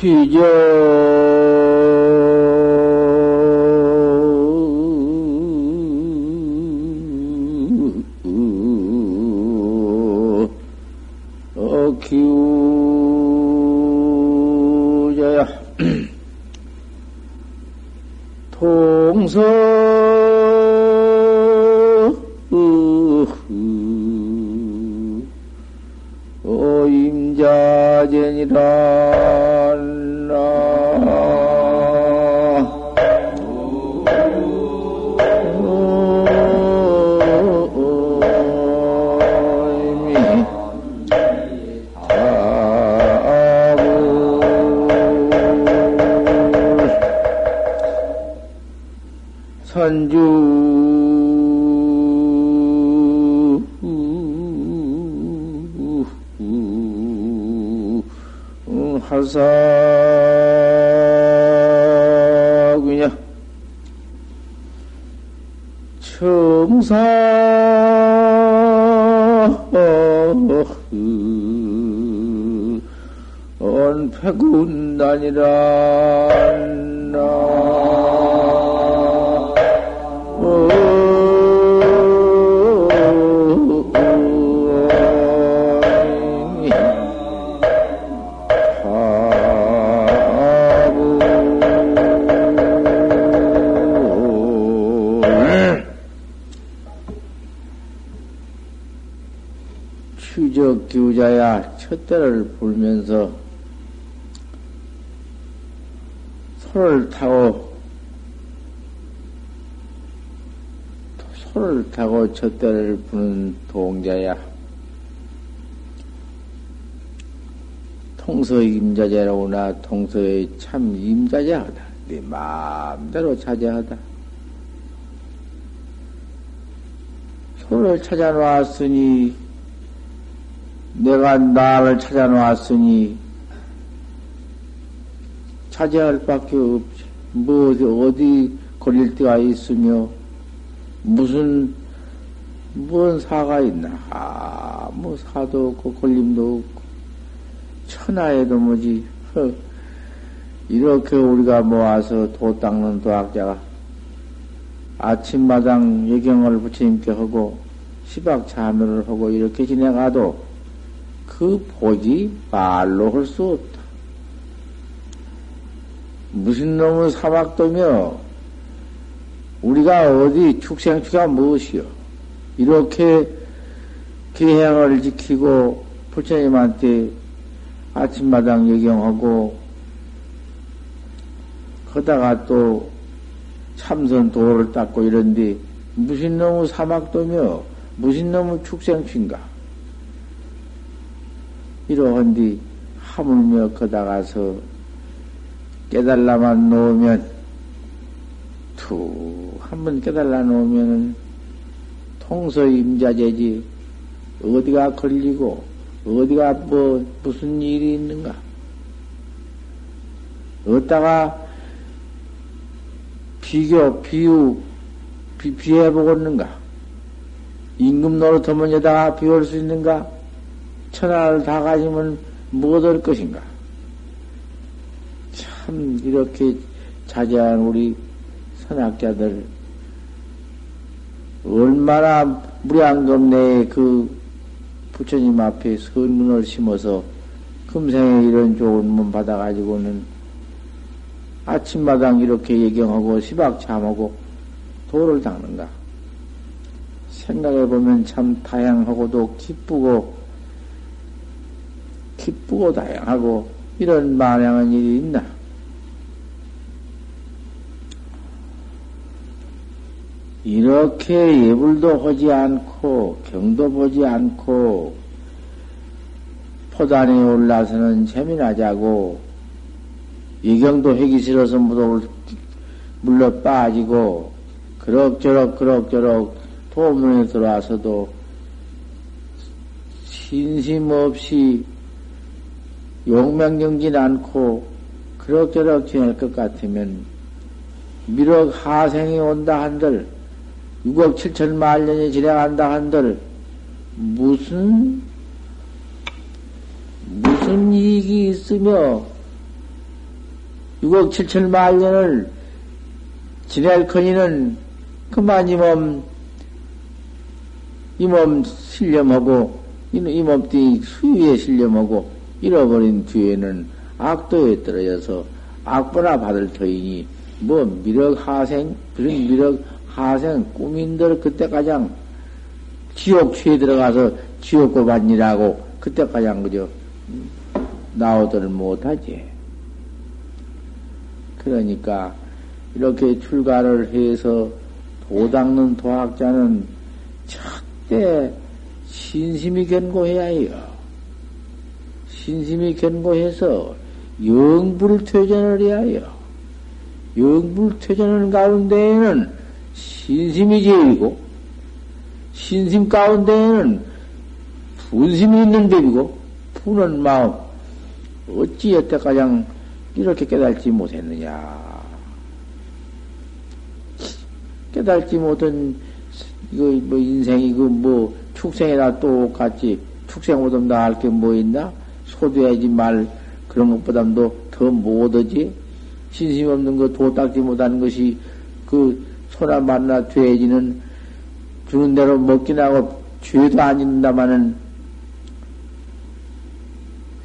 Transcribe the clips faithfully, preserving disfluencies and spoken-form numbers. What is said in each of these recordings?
피저 어, 기우자야 통서 하사구냐 청사 언패군단이란 나 기우자야, 첫대를 불면서 소를 타고 소를 타고 첫대를 부는 동자야, 통서 임자자라구나. 통서의 참 임자자하다. 네 마음대로 자제하다. 소를 찾아 놓았으니, 내가 나를 찾아 놓았으니 차지할 밖에 없지. 뭐 어디, 어디 걸릴 데가 있으며 무슨 뭔 사가 있나. 아무 사도 없고 걸림도 없고 천하에도 뭐지. 허, 이렇게 우리가 모아서 도 닦는 도학자가 아침마당 예경을 부처님께 하고 시박 자매를 하고 이렇게 지내가도 그 복이 말로 할 수 없다. 무슨 놈의 사막도며 우리가 어디 축생추가 무엇이요. 이렇게 계행을 지키고 부처님한테 아침마당 예경하고 거다가 또 참선 도를 닦고 이런데 무슨 놈의 사막도며 무슨 놈의 축생추인가. 이러한 뒤 하물며 거다가서 깨달라만 놓으면 툭 한번 깨달라 놓으면 통서 임자재지 어디가 걸리고 어디가 뭐 무슨 일이 있는가. 어디다가 비교 비유 비, 비해보겠는가. 임금 노릇하면 여다가 비울 수 있는가. 천하를 다 가지면 못 얻을 것인가. 참 이렇게 자제한 우리 선학자들 얼마나 무량겁 내에 그 부처님 앞에 선문을 심어서 금생에 이런 좋은 몸 받아가지고는 아침마당 이렇게 예경하고 시박 잠하고 도를 닦는가. 생각해보면 참 다양하고도 기쁘고 기쁘고 다양하고 이런 마냥한 일이 있나. 이렇게 예불도 하지 않고 경도 보지 않고 포단에 올라서는 재미나 자고 예경도 하기 싫어서 무도 물러 빠지고 그럭저럭 그럭저럭 도문에 들어와서도 진심 없이 용맹경진 않고 그럭저럭 지낼 것 같으면 미륵 하생이 온다 한들 육억 칠천만 년이 지나간다 한들 무슨 무슨 이익이 있으며 육억 칠천만 년을 지낼 거니는 그만 이 몸, 이 몸 신념하고, 이 몸뚱이 수위에 신념하고, 잃어버린 뒤에는 악도에 떨어져서 악보나 받을 터이니, 뭐, 미륵하생, 그런 미륵하생, 꾸민들 그때 가장 지옥추에 들어가서 지옥고반이라고 그때 가장 그저 나오들 못하지. 그러니까, 이렇게 출가를 해서 도닦는 도학자는 절대 신심이 견고해야 해요. 신심이 견고해서 영불퇴전을 해야 해요. 영불퇴전 가운데에는 신심이 제일이고, 신심 가운데에는 분심이 있는 법이고, 푸는 마음, 어찌 여태 가장 이렇게 깨달지 못했느냐. 깨달지 못한, 이거, 뭐, 인생이고, 뭐, 축생에다 똑같이, 축생보다 나을 게 뭐 있나? 소도해야지 말, 그런 것보다도 더 못하지? 신심 없는 거, 도 닦지 못하는 것이, 그, 소나 만나 돼지는, 주는 대로 먹긴 하고, 죄도 안 짓는다마는,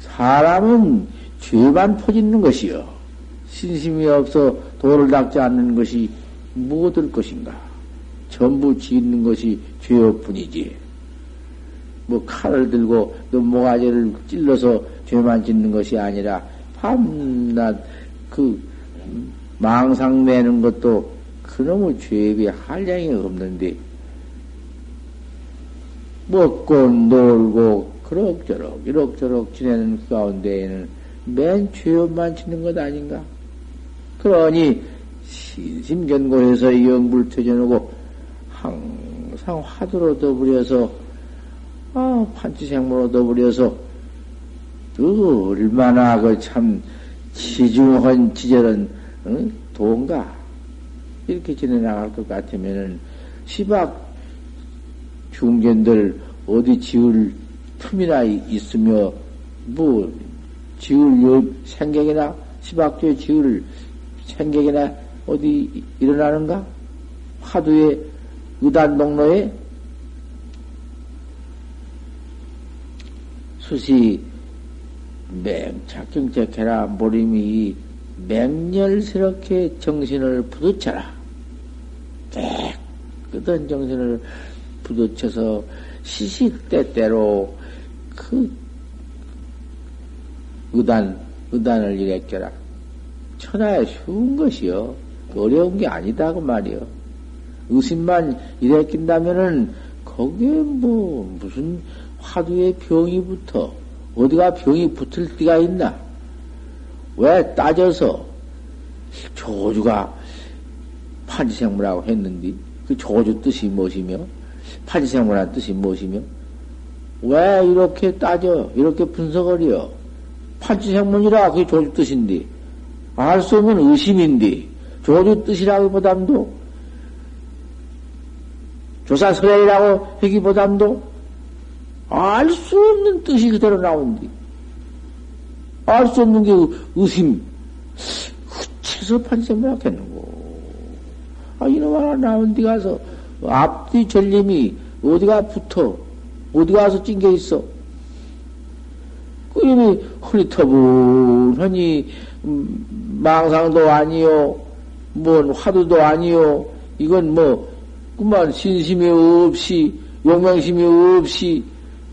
사람은 죄만 퍼짓는 것이요. 신심이 없어 도를 닦지 않는 것이, 무엇일 것인가? 전부 짓는 것이 죄업뿐이지. 뭐 칼을 들고 그 모가지를 찔러서 죄만 짓는 것이 아니라 밤낮 그 망상 내는 것도 그놈의 죄업이 한량이 없는데 먹고 놀고 그럭저럭 이럭저럭 지내는 그 가운데에는 맨 죄업만 짓는 것 아닌가? 그러니 신심견고해서 영불퇴전하고 항상 화두로 더불여서 아 판치생모로 더불여서 그 얼마나 그 참 지중한 지절은 응? 도인가 이렇게 지내나갈 것 같으면은 시박 중견들 어디 지을 틈이나 있으며 뭐 지을 생각이나 시박주에 지을 생각이나 어디 일어나는가? 화두의 의단 동로에 수시 맹착경책해라 모림이 맹렬스럽게 정신을 부딪혀라. 깨끗한 정신을 부딪혀서 시시때때로 그 의단, 의단을 일으켜라. 천하에 쉬운 것이요. 어려운 게 아니다, 그 말이요. 의심만 일으킨다면은, 거기에 뭐, 무슨 화두에 병이 붙어. 어디가 병이 붙을 때가 있나? 왜 따져서, 조주가 판지생물이라고 했는데, 그 조주 뜻이 무엇이며, 판지생물이라는 뜻이 무엇이며, 왜 이렇게 따져, 이렇게 분석을 해요? 판지생물이라 그게 조주 뜻인데, 알 수 없는 의심인데, 조주 뜻이라기보담도, 조사 서열이라고 하기보담도, 알 수 없는 뜻이 그대로 나온디. 알 수 없는 게 의심. 후체서 판생을 하겠는고. 아, 이놈 하나 나온 데 가서, 앞뒤 전림이 어디가 붙어, 어디 가서 찡겨 있어. 그 이놈이 흐리터분하니, 음, 망상도 아니요. 뭔 화두도 아니요. 이건 뭐 그만 신심이 없이 용맹심이 없이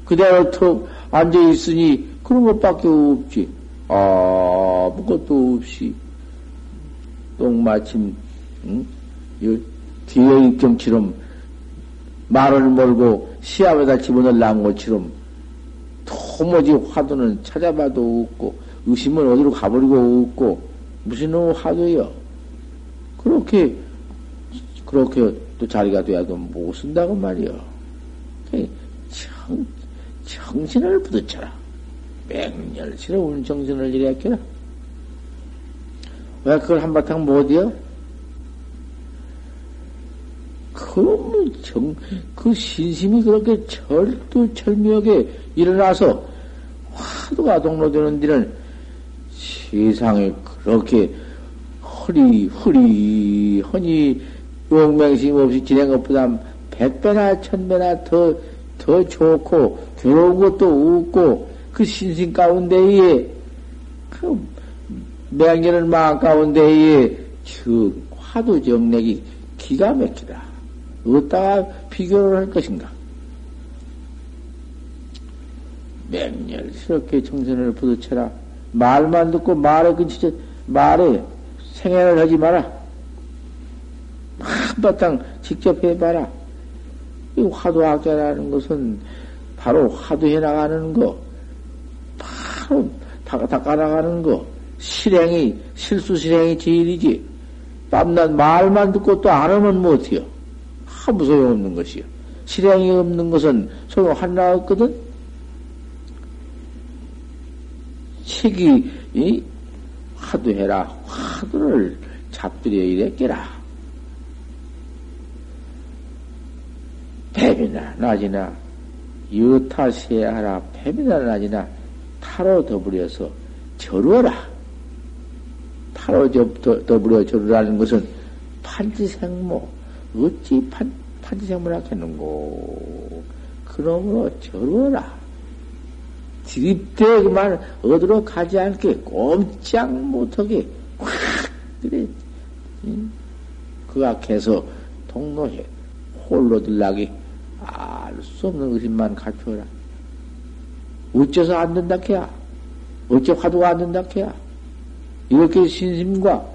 그대로 턱 앉아 있으니 그런 것밖에 없지. 아무것도 없이 똥 마침 응? 뒤에 입경처럼 말을 몰고 시합에다 집어넣으려는 것처럼 도무지 화두는 찾아봐도 없고 의심은 어디로 가버리고 없고 무슨 화두요? 그렇게, 그렇게 또 자리가 돼야도 못 쓴다고 말이요. 정, 정신을 부딪혀라. 맹렬스러운 정신을 일으켜라. 왜 그걸 한바탕 못이요? 그, 정, 그 신심이 그렇게 절두절미하게 일어나서 화두가 동로되는 데는 세상에 그렇게 허리, 허리, 허니, 용맹심 없이 지낸 것보다 백배나 천배나 더, 더 좋고, 괴로운 것도 웃고, 그 신신 가운데에, 그, 맹렬한 마음 가운데에, 즉, 화두 정력이 기가 막히다. 어디다가 비교를 할 것인가? 맹렬스럽게 정신을 부딪혀라. 말만 듣고 말에 그치지, 말에 생애를 하지 마라. 한바탕 직접 해봐라. 이 화두학자라는 것은 바로 화두해 나가는 거, 바로 닦아 나가는 거, 실행이, 실수 실행이 제일이지. 밤낮 말만 듣고 또 안 하면 뭐 어때요? 아무 소용없는 것이요. 실행이 없는 것은 소용 하나 없거든? 책이, 이, 화두해라. 화두를 잡들여 이래 깨라. 뱀이나 낮이나 여타세하라. 뱀이나 낮이나 타로 더불여서 절어라. 타로 더, 더불여 절으라는 것은 판지생모. 어찌 판, 판지생모라 했는고. 그러므로 절어라. 드립대 그만 어디로 가지 않게 꼼짝 못하게 확 그래 응? 그악해서 동로해 홀로 들락이 알 수 없는 의심만 갖춰라. 어째서 안 된다 캐야? 어째 화두가 안 된다 캐야? 이렇게 신심과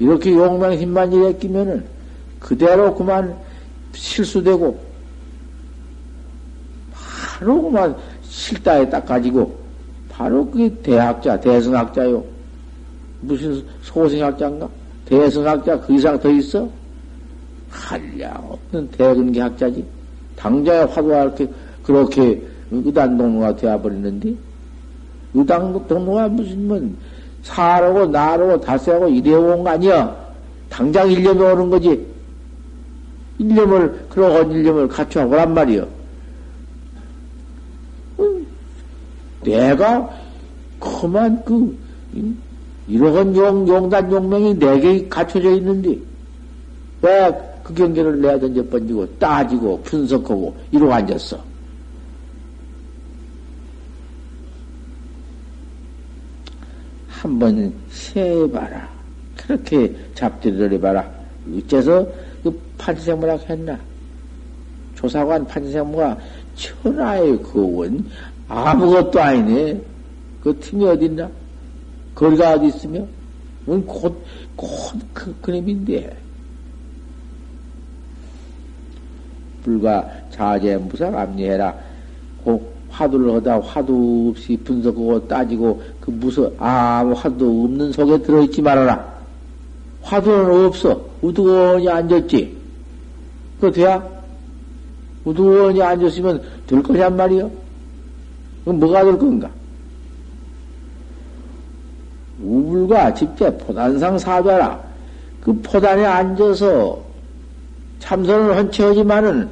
이렇게 용맹심만 이래 끼면은 그대로 그만 실수되고 바로 그만 실다에 딱 가지고, 바로 그게 대학자, 대성학자요. 무슨 소생학자인가? 대성학자 그 이상 더 있어? 한량 없는 대근기 학자지. 당장에 화두가 이렇게, 그렇게 의단동로가 되어버리는데, 의단동로가 무슨, 뭐, 사하고 나하고 다세하고 이래온 거 아니야? 당장 일념이 오는 거지. 일념을, 그러고 일념을 갖춰 오란 말이야. 내가 그만 그 이러한 용, 용단 용맹이 내게 갖춰져 있는데 왜 그 경계를 내야 던져 번지고 따지고 분석하고 이러고 앉았어. 한번 세봐라. 그렇게 잡들이를 해봐라. 어째서 그 판지생모라고 했나? 조사관 판지생모가 천하의 거원 아무것도 아니네. 그 틈이 어딨나? 거리가 어디 있으며? 곧, 곧, 그, 그놈인데. 불과 자제, 무상, 암리해라. 그 화두를 하다 화두 없이 분석하고 따지고, 그 무서, 아무 화두 없는 속에 들어있지 말아라. 화두는 없어. 우두원이 앉았지. 그거 돼야? 우두원이 앉았으면 될 거냔 말이요. 그럼 뭐가 될 건가? 우불과 집제 포단상 사좌라. 그 포단에 앉아서 참선을 헌채하지만은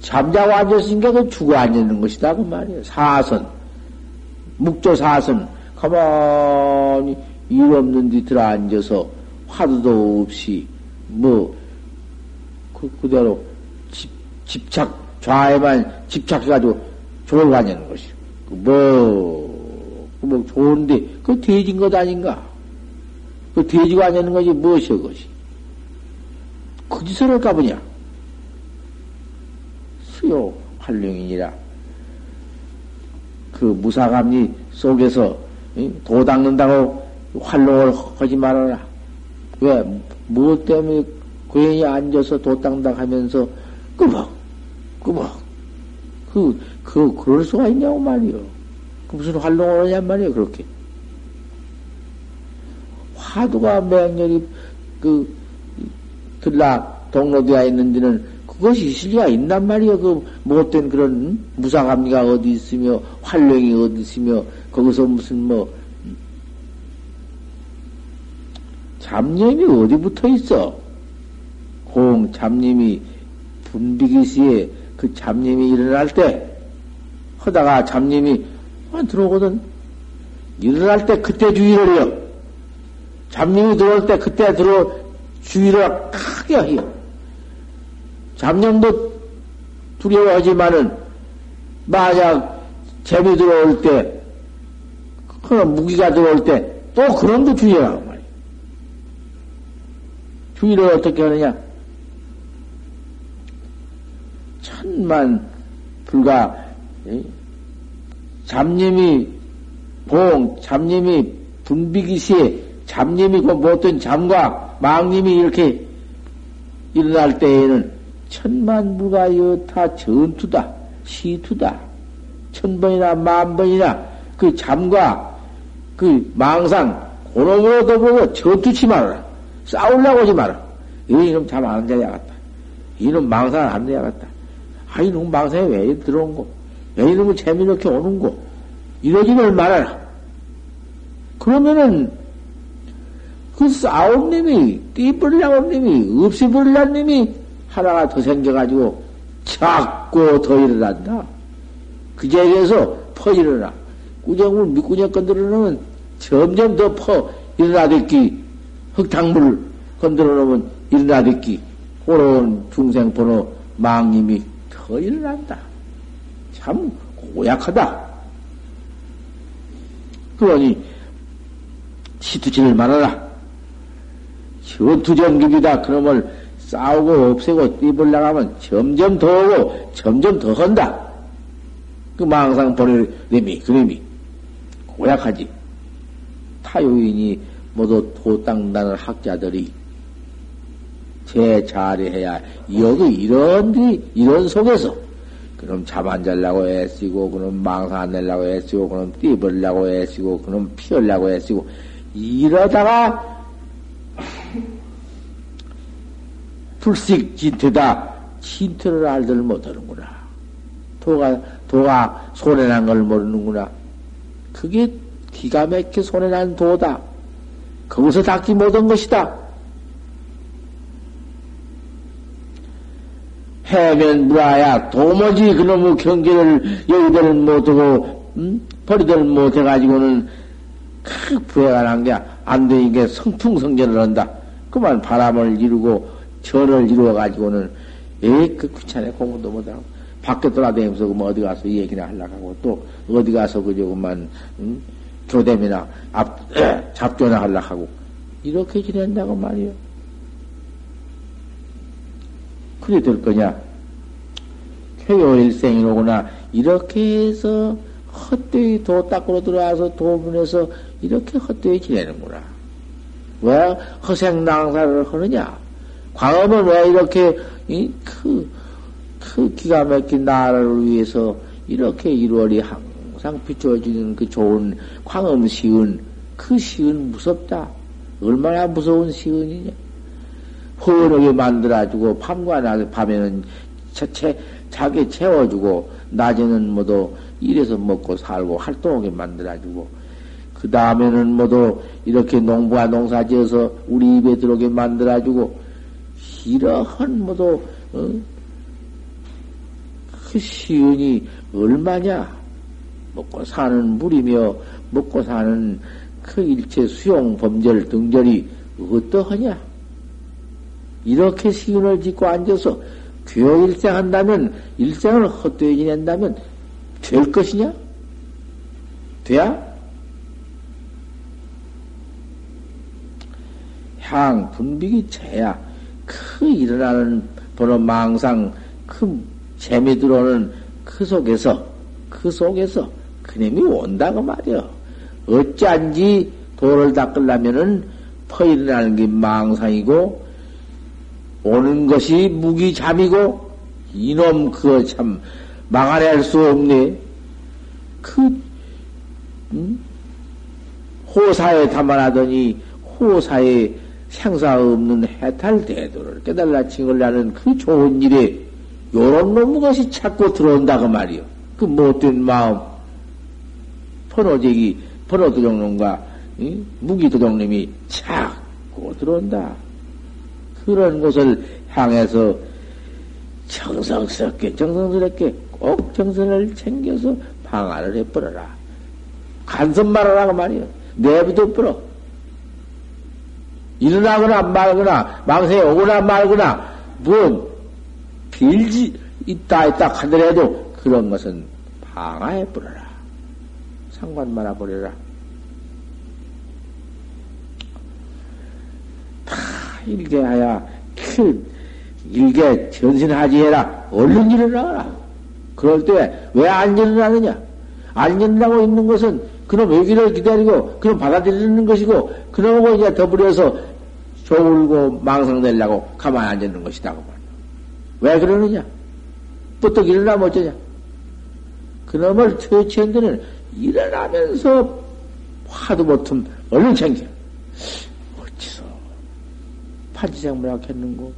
잠자고 앉았으니까 그 죽어 앉는 것이다 그 말이에요. 사선, 묵조 사선 가만히 일 없는 데 들어 앉아서 화두도 없이 뭐 그 그대로 집, 집착 좌에만 집착해가지고. 좋을 가냐는 것이. 뭐, 뭐, 좋은데, 그 돼지인 것 아닌가? 그 돼지가 아니는 것이 무엇이여, 그것이? 그 짓을 할까 보냐? 수요 활용이니라. 그 무사감리 속에서 도 닦는다고 활용을 하지 말아라. 왜? 무엇 때문에 괜히 앉아서 도 닦는다 하면서 끄벅, 끄벅. 그, 그, 그럴 수가 있냐고 말이요. 그 무슨 활동을 하냔 말이요, 그렇게. 화두가 맹렬히, 그, 들락, 동로되어 있는지는 그것이 실리가 있단 말이요. 그, 못된 그런 무사감리가 어디 있으며, 활령이 어디 있으며, 거기서 무슨 뭐, 잡념이 어디 붙어 있어? 공, 잡념이 분비기시에 그 잡념이 일어날 때, 하다가 잡념이 들어오거든. 일어날 때 그때 주의를 해요. 잡념이 들어올 때 그때 들어 주의를 크게 해요. 잡념도 두려워하지만은 만약 재미 들어올 때 그런 무기가 들어올 때 또 그런 거 주의하고 말이에요. 주의를 어떻게 하느냐? 천만 불가 잡념이 봉, 잡념이 분비기시에 잡념이 그 못된 잠과 망념이 이렇게 일어날 때에는 천만 불가 여타 전투다, 시투다, 천 번이나 만 번이나 그 잠과 그 망상 고놈으로 더보고 전투치 말아라, 싸우려고 하지 마라. 이놈 잠 안 자야 같다. 이놈 망상 안 해야 같다. 아, 이놈 망상에 왜 들어온 거? 왜 이놈은 재미놓게 오는 거? 이러지를 말아라. 그러면은 그 싸움님이 띠불량님이 없이불량님이 하나가 더 생겨가지고 자꾸 더 일어난다. 그 자리에서 퍼 일어나. 꾸정물 밑꾸정 건드려놓으면 점점 더 퍼 일어나듣기. 흙탕물 건드려놓으면 일어나듣기. 고로운 중생 번호 망님이 더 일어난다. 참 고약하다. 그러니 시투지를 말아라. 전투전기이다. 그놈을 싸우고 없애고 입을 나가면 점점 더 오고 점점 더 한다. 그 망상 버릴 놈이 그놈이 고약하지. 타요인이 모두 도땅단을 학자들이 제 자리해야 여기 이런 이런 속에서 그럼 잠 안 자려고 애쓰고, 그럼 망상 안 내려고 애쓰고, 그럼 띠벌려고 애쓰고, 그럼 피우려고 애쓰고, 이러다가, 불식 진퇴다, 진퇴를 알들 못하는구나. 도가, 도가 손해난 걸 모르는구나. 그게 기가 막히게 손해난 도다. 거기서 닦지 못한 것이다. 해면 무라야 도무지 그놈의 경계를 여기들 못하고 음? 버리들 못해가지고는 크 부해가 난 게 안 되니까 성풍성전을 한다. 그만 바람을 이루고 절을 이루어가지고는 에이 그 귀찮아 공부도 못하고 밖에 돌아다니면서 그만 어디 가서 얘기나 하려고 하고 또 어디 가서 그저 그만 음? 교대미나 앞, 잡교나 하려고 하고 이렇게 지낸다고 말이요. 그래 될 거냐? 쾌요일생이로구나. 이렇게 해서 헛되이 도 닦으러 들어와서 도문에서 이렇게 헛되이 지내는구나. 왜 허생낭사를 하느냐? 광업은 왜 이렇게 이, 그, 그 기가 막힌 나라를 위해서 이렇게 일월이 항상 비춰지는 그 좋은 광업 시은 그 시은 무섭다. 얼마나 무서운 시은이냐? 허원하게 만들어주고, 밤과 낮, 밤에는 자체, 자기 채워주고, 낮에는 모두 일해서 먹고 살고, 활동하게 만들어주고, 그 다음에는 모두 이렇게 농부와 농사 지어서 우리 입에 들어오게 만들어주고, 이러한 모두, 어? 그 시운이 얼마냐? 먹고 사는 물이며, 먹고 사는 그 일체 수용, 범절, 등절이 어떠하냐? 이렇게 시운을 짓고 앉아서 괴일생 한다면, 일생을 헛되이 지낸다면, 될 것이냐? 돼야? 향, 분비기 재야, 그 일어나는 번호 망상, 그 재미 들어오는 그 속에서, 그 속에서 그놈이 온다고 말이여. 어찌한지 도를 닦으려면은 퍼 일어나는 게 망상이고, 오는 것이 무기잠이고, 이놈 그거 참 막아낼 수 없네. 그 음? 호사에 담아나더니 호사에 생사 없는 해탈대도를 깨달라 칭을라는 그 좋은 일에 요런 놈의 것이 자꾸 들어온다 그 말이요. 그 못된 마음 번호제기 번호도정놈과 음? 무기도정님이 자꾸 들어온다. 그런 곳을 향해서 정성스럽게, 정성스럽게 꼭 정성을 챙겨서 방안을 해버려라. 간섭 말하라고 말이요. 내비도 불어. 일어나거나 말거나, 망생에 오거나 말거나, 뭐, 빌지, 있다, 있다 하더라도, 그런 것은 방아해 버려라. 상관 말아 버려라. 다 일개하야, 큰, 일개 전신하지 해라. 얼른 일어나라. 그럴 때, 왜 안 일어나느냐? 안 일어나고 있는 것은, 그놈 외기를 기다리고, 그놈 받아들이는 것이고, 그놈하고 이제 더불어서 졸고 망상되려고 가만히 앉는 것이다. 왜 그러느냐? 부떡 일어나면 어쩌냐? 그놈을 처치한 데는 일어나면서 화도 못하면 얼른 챙겨. 어찌서 파지생모라고 했는고?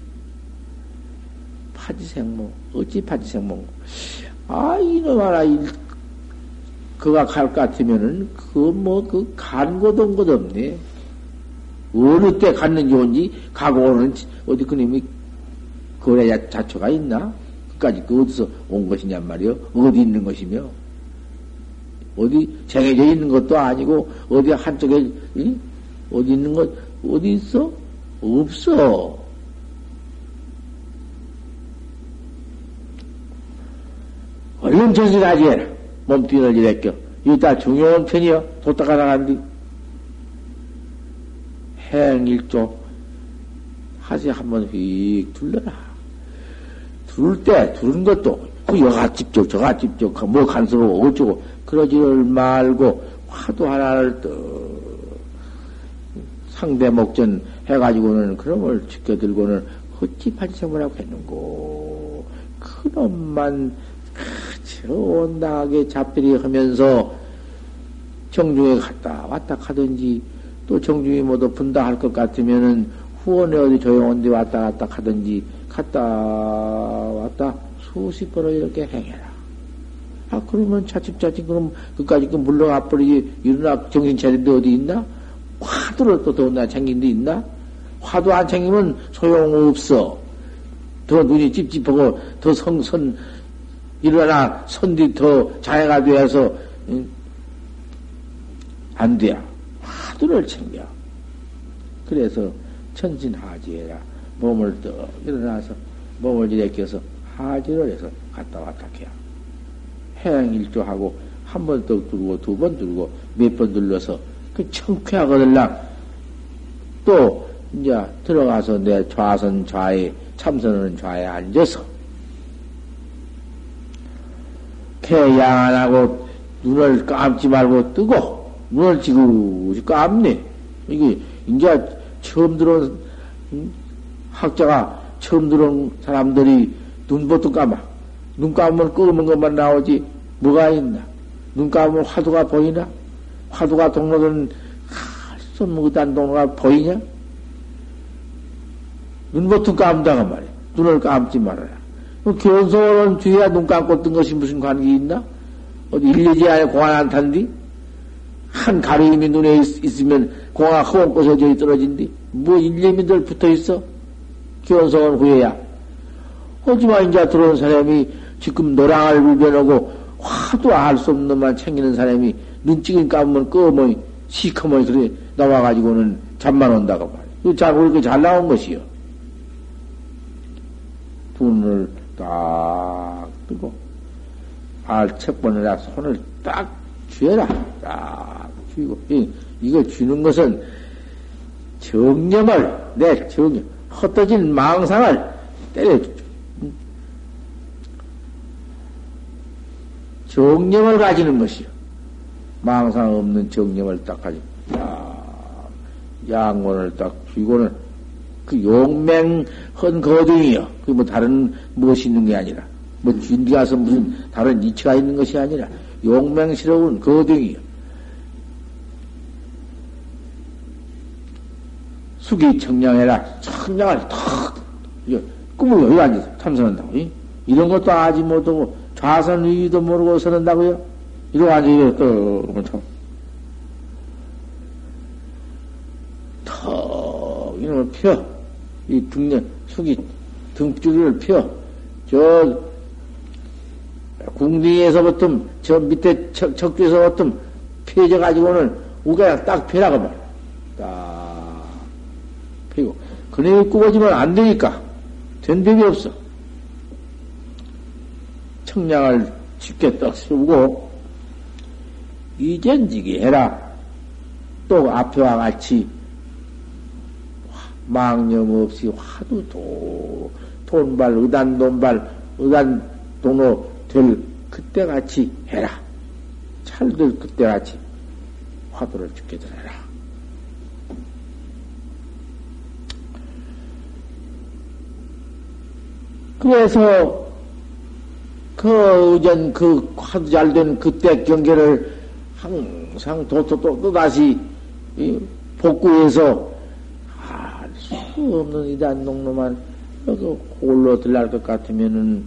파지생모, 어찌 파지생모인고? 아, 이놈 알아, 그가 갈 것 같으면은, 그, 뭐, 그, 간 것도 온 것도 없네. 어느 때 갔는지 온지, 가고 오는, 어디 그놈이, 거래자 자초가 있나? 그까지 그 어디서 온 것이냔 말이요. 어디 있는 것이며. 어디 쟁여져 있는 것도 아니고, 어디 한쪽에, 응? 어디 있는 것, 어디 있어? 없어. 얼른 전신하지 해라. 몸뚱이를 이래 껴. 이따 중요한 편이여. 도딱가 나간디. 행일조. 하세 한번 휙 둘러라. 둘 때, 두른 것도, 그 여가집적, 저가집적, 뭐 간서로 어쩌고, 그러지를 말고, 화도 하나를 또, 상대 목전 해가지고는 그놈을 지켜들고는, 어찌 반성을 하고 했는고. 그놈만, 온당하게 잡비리 하면서 정중에 갔다 왔다 하든지 또 정중이 모두 분다 할 것 같으면은 후원에 어디 조용한 데 왔다 갔다 하든지 갔다 왔다 수십 번을 이렇게 행해라. 아 그러면 차츰차츰 그럼 그까지 그 물러가 버리지 일어나 정신 차린 데 어디 있나? 화두를 또 더나 챙긴 데 있나? 화두 안 챙기면 소용없어. 더 눈이 찝찝하고 더 성선 일어나 선뒤 더 자해가 되어서 응? 안 돼야 화두를 챙겨. 그래서 천신하지해라. 몸을 더 일어나서 몸을 일으켜서 하지를 해서 갔다 왔다 해야. 해양일조하고 한 번 더 두르고 두 번 두르고 몇 번 둘러서 그 청쾌하거들랑 또 이제 들어가서 내 좌선 좌에 참선하는 좌에 앉아서 태양 안 하고, 눈을 감지 말고 뜨고, 눈을 지그시 감네. 이게, 이제 처음 들어온, 학자가 처음 들어온 사람들이 눈부터 감아. 눈 감으면 끄는 것만 나오지, 뭐가 있나? 눈 감으면 화두가 보이나? 화두가 동로든, 할 수 없는 그딴 동로가 보이냐? 눈부터 감다가 말이야. 눈을 감지 말아라. 견성은 뒤에야 눈 감고 뜬 것이 무슨 관계 있나? 어디 일리지 안에 공안 안 탄디? 한 가리임이 눈에 있, 있으면 공안 허공꽃에 저기 떨어진디? 뭐 일리미들 붙어 있어? 견성은 후에야. 하지만 이제 들어온 사람이 지금 노랑을 불변하고 화도 알 수 없는 놈만 챙기는 사람이 눈 찍은 까면 꺼머니, 시커머니 그래 나와가지고는 잠만 온다고 말이야. 잘, 그렇게 잘 나온 것이요. 눈을 딱 뜨고 알책번에다 손을 딱 쥐어라. 딱 쥐고 이, 이거 쥐는 것은 정념을 내 정념 헛떠진 망상을 때려주죠. 정념을 가지는 것이요. 망상 없는 정념을 딱 가지고 딱 양원을 딱 쥐고는 그 용맹한 거둥이요. 그 뭐 다른 무엇이 있는 게 아니라 뭐 뒤에 가서 무슨 다른 이치가 있는 것이 아니라 용맹스러운 거둥이요. 숙이 청량해라. 청량을 탁 꿈을 여기 앉아서 참선한다고. 이? 이런 것도 아지 못하고 좌선 의의도 모르고 서른다고요. 이러고 앉아서 또 참. 턱 이놈을 펴. 이 등년 숙이 등줄을 펴. 저, 궁둥이에서부터, 저 밑에 척추에서부터 펴져가지고는 우가 딱 펴라고 말이야. 딱, 그놈이 꾸어지면 안 되니까 된 법이 없어. 청량을 쉽게 딱 세우고 이젠지기 해라. 또 앞에와 같이 망념 없이 화두 도 돈발 의단 돈발 의단 동로 될 그때같이 해라. 찰들 그때같이 화두를 죽게 들어라. 그래서 그 의전 그 화두 잘된 그때 경계를 항상 도토도 다시 복구해서 알 수 없는 이단 농로만 그 홀로 들날 것 같으면은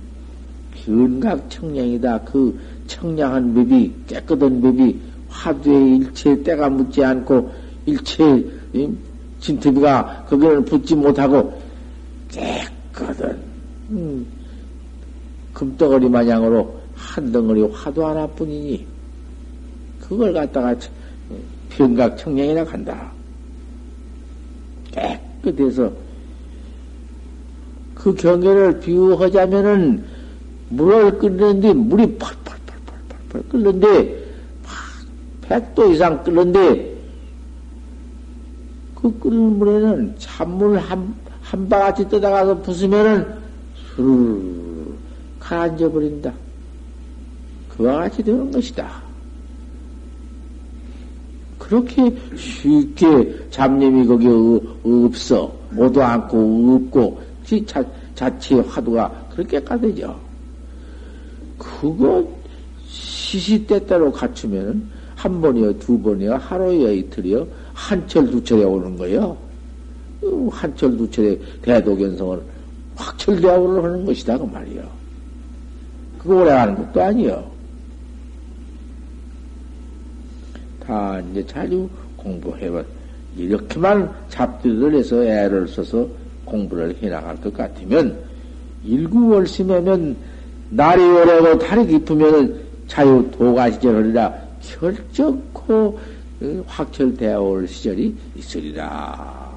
견각 청량이다. 그 청량한 법이 깨끗한 법이 화두에 일체 때가 묻지 않고 일체 진투비가 거기를 붙지 못하고 깨끗한 음, 금덩어리 마냥으로 한 덩어리 화두 하나뿐이니 그걸 갖다가 변각 청량이라 간다. 깨끗해서 그 경계를 비유하자면은 물을 끓는데 물이 펄펄펄펄펄 끓는데 백도 이상 끓는데 그 끓는 물에는 찬물 한, 한 바가지 떠다가서 부수면은 수르르 가라앉아 버린다. 그와 같이 되는 것이다. 그렇게 쉽게 잡념이 거기에 없어. 오도 않고 없고 자, 자체 화두가 그렇게 가되죠. 그거 시시때때로 갖추면 한 번이요 두 번이요 하루이요 이틀이요 한철 두철에 오는 거예요. 한철 두철에 대도견성을 확철대화를 하는 것이다 그 말이요. 그거 오래 하는 것도 아니요. 다 이제 자주 공부해봐. 이렇게만 잡두를 해서 애를 써서 공부를 해나갈 것 같으면, 일구월심하면, 날이 오래고 달이 깊으면 자유 도가 시절이라 결정코 확철되어 올 시절이 있으리라.